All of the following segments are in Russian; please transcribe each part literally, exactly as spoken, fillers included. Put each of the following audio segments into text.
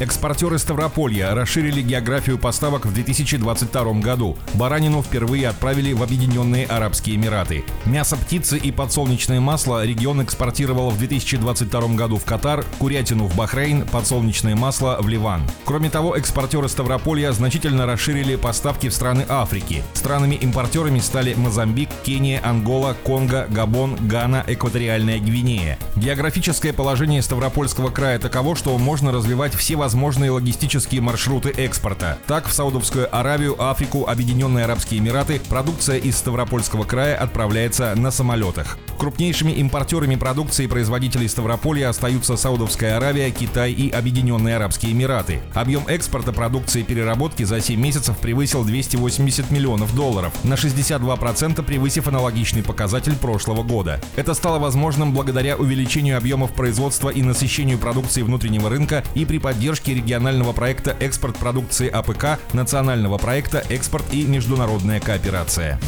Экспортеры Ставрополья расширили географию поставок в две тысячи двадцать втором году. Баранину впервые отправили в Объединенные Арабские Эмираты. Мясо птицы и подсолнечное масло регион экспортировал в две тысячи двадцать втором году в Катар, курятину в Бахрейн, подсолнечное масло в Ливан. Кроме того, экспортеры Ставрополья значительно расширили поставки в страны Африки. Странами-импортерами стали Мозамбик, Кения, Ангола, Конго, Габон, Гана, Экваториальная Гвинея. Географическое положение Ставропольского края таково, что можно развивать все возможности. Возможные логистические маршруты экспорта. Так, в Саудовскую Аравию, Африку, Объединенные Арабские Эмираты продукция из Ставропольского края отправляется на самолетах. Крупнейшими импортерами продукции производителей Ставрополья остаются Саудовская Аравия, Китай и Объединенные Арабские Эмираты. Объем экспорта продукции переработки за семь месяцев превысил двести восемьдесят миллионов долларов, на шестьдесят два процента превысив аналогичный показатель прошлого года. Это стало возможным благодаря увеличению объемов производства и насыщению продукции внутреннего рынка и при поддержке регионального проекта «Экспорт продукции АПК», национального проекта «Экспорт и международная кооперация».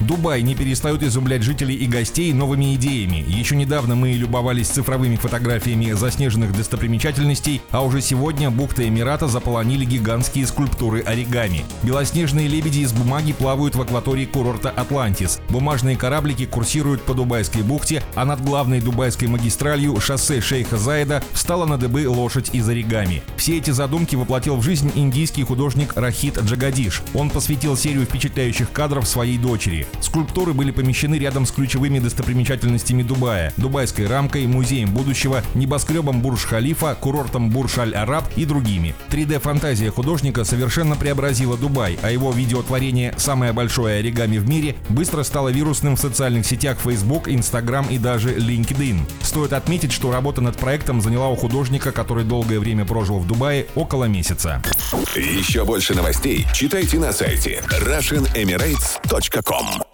Дубай не перестает изумлять жителей и гостей новыми идеями. Еще недавно мы любовались цифровыми фотографиями заснеженных достопримечательностей, а уже сегодня бухты Эмирата заполонили гигантские скульптуры оригами. Белоснежные лебеди из бумаги плавают в акватории курорта «Атлантис». Бумажные кораблики курсируют по Дубайской бухте, а над главной дубайской магистралью шоссе Шейха Заида встала на дыбы лошадь из оригами. Все эти задумки воплотил в жизнь индийский художник Рахид Джагадиш. Он посвятил серию впечатляющих кадров своей дочери. Скульптуры были помещены рядом с ключевыми достопримечательностями Дубая: дубайской рамкой, музеем будущего, небоскребом Бурдж-Халифа, курортом Бурдж-аль-Араб и другими. три дэ-фантазия художника совершенно преобразила Дубай, а его видеотворение «Самое большое оригами в мире» быстро стало вирусным в социальных сетях Facebook, Instagram и даже LinkedIn. Стоит отметить, что работа над проектом заняла у художника, который долгое время прожил в Дубае, около месяца. Еще больше новостей читайте на сайте Russian Emirates точка ком.